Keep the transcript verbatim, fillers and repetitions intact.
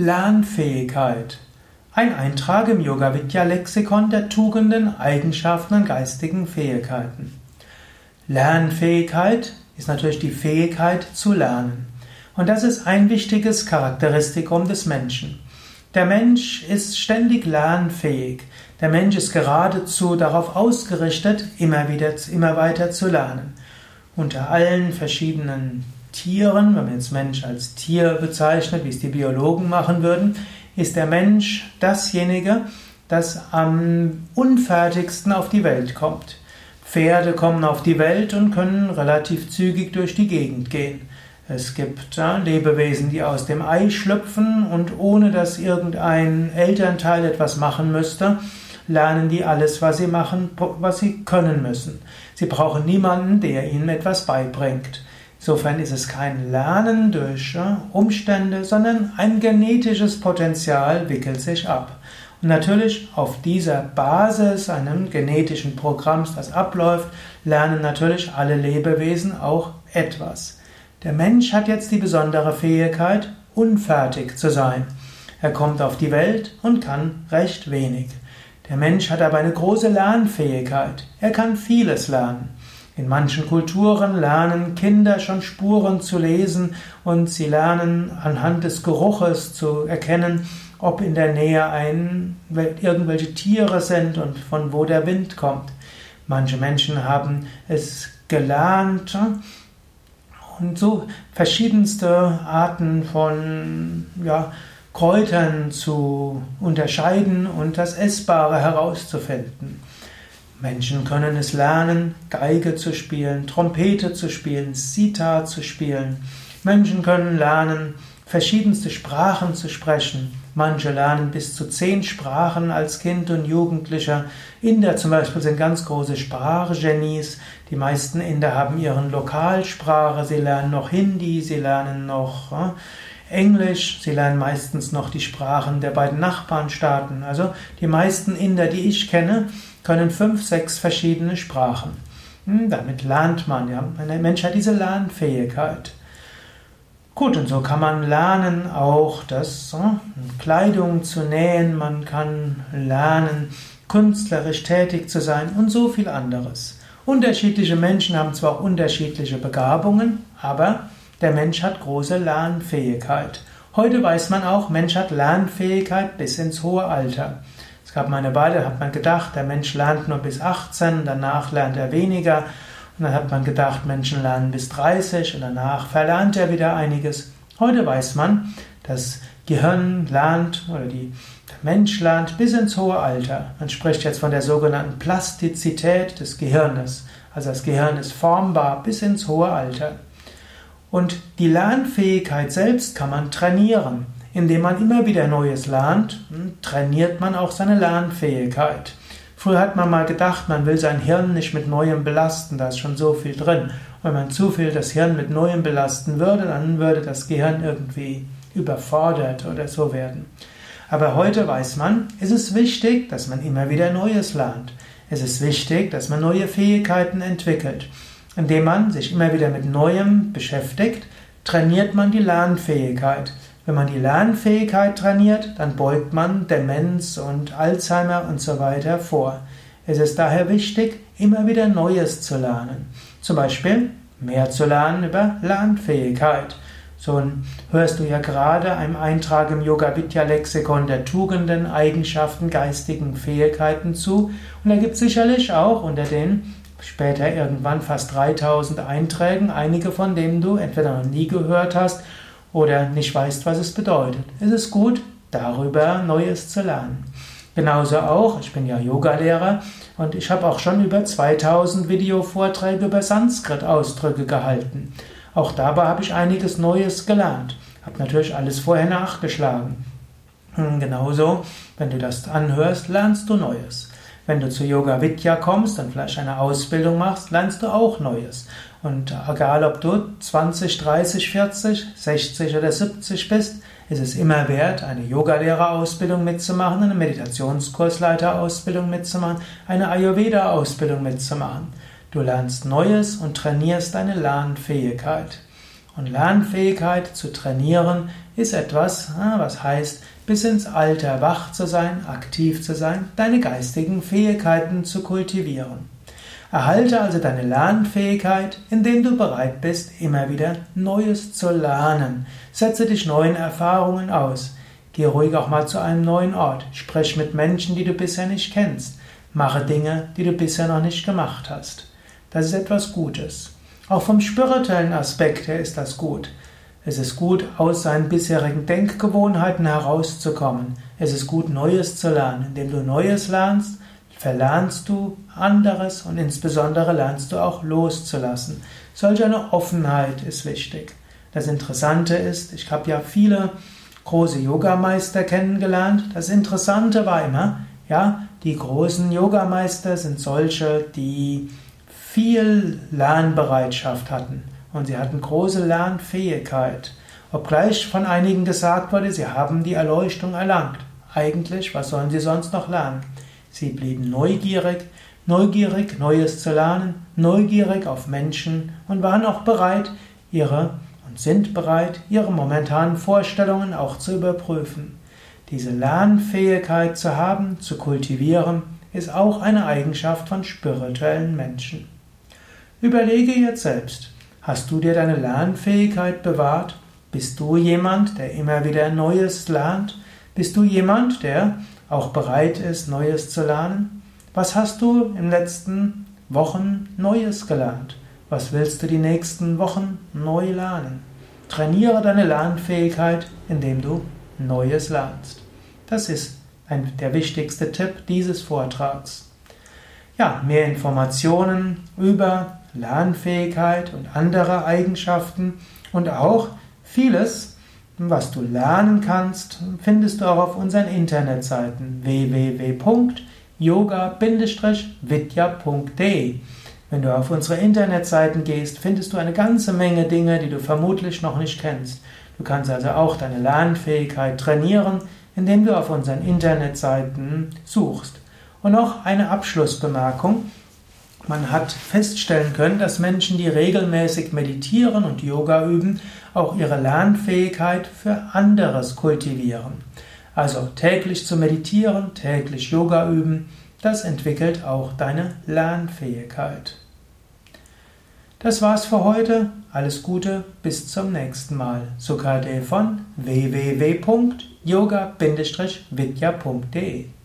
Lernfähigkeit. Ein Eintrag im Yoga-Vidya-Lexikon der Tugenden, Eigenschaften und geistigen Fähigkeiten. Lernfähigkeit ist natürlich die Fähigkeit zu lernen. Und das ist ein wichtiges Charakteristikum des Menschen. Der Mensch ist ständig lernfähig. Der Mensch ist geradezu darauf ausgerichtet, immer wieder, immer weiter zu lernen. Unter allen verschiedenen Tieren, wenn man jetzt Mensch als Tier bezeichnet, wie es die Biologen machen würden, ist der Mensch dasjenige, das am unfertigsten auf die Welt kommt. Pferde kommen auf die Welt und können relativ zügig durch die Gegend gehen. Es gibt ja, Lebewesen, die aus dem Ei schlüpfen und ohne dass irgendein Elternteil etwas machen müsste, lernen die alles, was sie machen, was sie können müssen. Sie brauchen niemanden, der ihnen etwas beibringt. Insofern ist es kein Lernen durch Umstände, sondern ein genetisches Potenzial wickelt sich ab. Und natürlich auf dieser Basis, einem genetischen Programms, das abläuft, lernen natürlich alle Lebewesen auch etwas. Der Mensch hat jetzt die besondere Fähigkeit, unfertig zu sein. Er kommt auf die Welt und kann recht wenig. Der Mensch hat aber eine große Lernfähigkeit. Er kann vieles lernen. In manchen Kulturen lernen Kinder schon Spuren zu lesen und sie lernen anhand des Geruches zu erkennen, ob in der Nähe ein, irgendwelche Tiere sind und von wo der Wind kommt. Manche Menschen haben es gelernt und so verschiedenste Arten von ja, Kräutern zu unterscheiden und das Essbare herauszufinden. Menschen können es lernen, Geige zu spielen, Trompete zu spielen, Sitar zu spielen. Menschen können lernen, verschiedenste Sprachen zu sprechen. Manche lernen bis zu zehn Sprachen als Kind und Jugendlicher. Inder zum Beispiel sind ganz große Sprachgenies. Die meisten Inder haben ihren Lokalsprache. Sie lernen noch Hindi, sie lernen noch Englisch, sie lernen meistens noch die Sprachen der beiden Nachbarnstaaten. Also die meisten Inder, die ich kenne, können fünf, sechs verschiedene Sprachen. Damit lernt man. Ja. Der Mensch hat diese Lernfähigkeit. Gut, und so kann man lernen, auch das so, Kleidung zu nähen, man kann lernen, künstlerisch tätig zu sein und so viel anderes. Unterschiedliche Menschen haben zwar unterschiedliche Begabungen, aber der Mensch hat große Lernfähigkeit. Heute weiß man auch, Mensch hat Lernfähigkeit bis ins hohe Alter. Es gab mal eine Weile, da hat man gedacht, der Mensch lernt nur bis achtzehn, danach lernt er weniger. Und dann hat man gedacht, Menschen lernen bis dreißig und danach verlernt er wieder einiges. Heute weiß man, das Gehirn lernt oder die, der Mensch lernt bis ins hohe Alter. Man spricht jetzt von der sogenannten Plastizität des Gehirnes. Also das Gehirn ist formbar bis ins hohe Alter. Und die Lernfähigkeit selbst kann man trainieren. Indem man immer wieder Neues lernt, trainiert man auch seine Lernfähigkeit. Früher hat man mal gedacht, man will sein Hirn nicht mit Neuem belasten, da ist schon so viel drin. Wenn man zu viel das Hirn mit Neuem belasten würde, dann würde das Gehirn irgendwie überfordert oder so werden. Aber heute weiß man, es ist wichtig, dass man immer wieder Neues lernt. Es ist wichtig, dass man neue Fähigkeiten entwickelt. Indem man sich immer wieder mit Neuem beschäftigt, trainiert man die Lernfähigkeit. Wenn man die Lernfähigkeit trainiert, dann beugt man Demenz und Alzheimer und so weiter vor. Es ist daher wichtig, immer wieder Neues zu lernen. Zum Beispiel mehr zu lernen über Lernfähigkeit. So hörst du ja gerade einen Eintrag im Yoga-Vidya-Lexikon der Tugenden, Eigenschaften, geistigen Fähigkeiten zu. Und da gibt es sicherlich auch unter den später irgendwann fast dreitausend Einträgen einige, von denen du entweder noch nie gehört hast oder nicht weißt, was es bedeutet. Es ist gut, darüber Neues zu lernen. Genauso auch, ich bin ja Yogalehrer und ich habe auch schon über zweitausend Videovorträge über Sanskrit-Ausdrücke gehalten. Auch dabei habe ich einiges Neues gelernt. Habe natürlich alles vorher nachgeschlagen. Und genauso, wenn du das anhörst, lernst du Neues. Wenn du zu Yoga Vidya kommst und vielleicht eine Ausbildung machst, lernst du auch Neues. Und egal ob du zwanzig, dreißig, vierzig, sechzig oder siebzig bist, ist es immer wert, eine Yogalehrerausbildung mitzumachen, eine Meditationskursleiterausbildung mitzumachen, eine Ayurveda-Ausbildung mitzumachen. Du lernst Neues und trainierst deine Lernfähigkeit. Und Lernfähigkeit zu trainieren ist etwas, was heißt, bis ins Alter wach zu sein, aktiv zu sein, deine geistigen Fähigkeiten zu kultivieren. Erhalte also deine Lernfähigkeit, indem du bereit bist, immer wieder Neues zu lernen. Setze dich neuen Erfahrungen aus. Geh ruhig auch mal zu einem neuen Ort. Sprech mit Menschen, die du bisher nicht kennst. Mache Dinge, die du bisher noch nicht gemacht hast. Das ist etwas Gutes. Auch vom spirituellen Aspekt her ist das gut. Es ist gut, aus seinen bisherigen Denkgewohnheiten herauszukommen. Es ist gut, Neues zu lernen. Indem du Neues lernst, verlernst du anderes und insbesondere lernst du auch loszulassen. Solch eine Offenheit ist wichtig. Das Interessante ist, ich habe ja viele große Yogameister kennengelernt. Das Interessante war immer, ja, die großen Yogameister sind solche, die viel Lernbereitschaft hatten. Und sie hatten große Lernfähigkeit. Obgleich von einigen gesagt wurde, sie haben die Erleuchtung erlangt. Eigentlich, was sollen sie sonst noch lernen? Sie blieben neugierig, neugierig Neues zu lernen, neugierig auf Menschen und waren auch bereit, ihre und sind bereit, ihre momentanen Vorstellungen auch zu überprüfen. Diese Lernfähigkeit zu haben, zu kultivieren, ist auch eine Eigenschaft von spirituellen Menschen. Überlege jetzt selbst, hast du dir deine Lernfähigkeit bewahrt? Bist du jemand, der immer wieder Neues lernt? Bist du jemand, der auch bereit ist, Neues zu lernen? Was hast du in den letzten Wochen Neues gelernt? Was willst du die nächsten Wochen neu lernen? Trainiere deine Lernfähigkeit, indem du Neues lernst. Das ist ein, der wichtigste Tipp dieses Vortrags. Ja, mehr Informationen über Lernfähigkeit und andere Eigenschaften und auch vieles, was du lernen kannst, findest du auch auf unseren Internetseiten w w w punkt yoga Bindestrich vidya punkt de. Wenn du auf unsere Internetseiten gehst, findest du eine ganze Menge Dinge, die du vermutlich noch nicht kennst. Du kannst also auch deine Lernfähigkeit trainieren, indem du auf unseren Internetseiten suchst. Und noch eine Abschlussbemerkung. Man hat feststellen können, dass Menschen, die regelmäßig meditieren und Yoga üben, auch ihre Lernfähigkeit für anderes kultivieren. Also täglich zu meditieren, täglich Yoga üben, das entwickelt auch deine Lernfähigkeit. Das war's für heute. Alles Gute, bis zum nächsten Mal. Sukadev von w w w punkt yoga Bindestrich vidya punkt de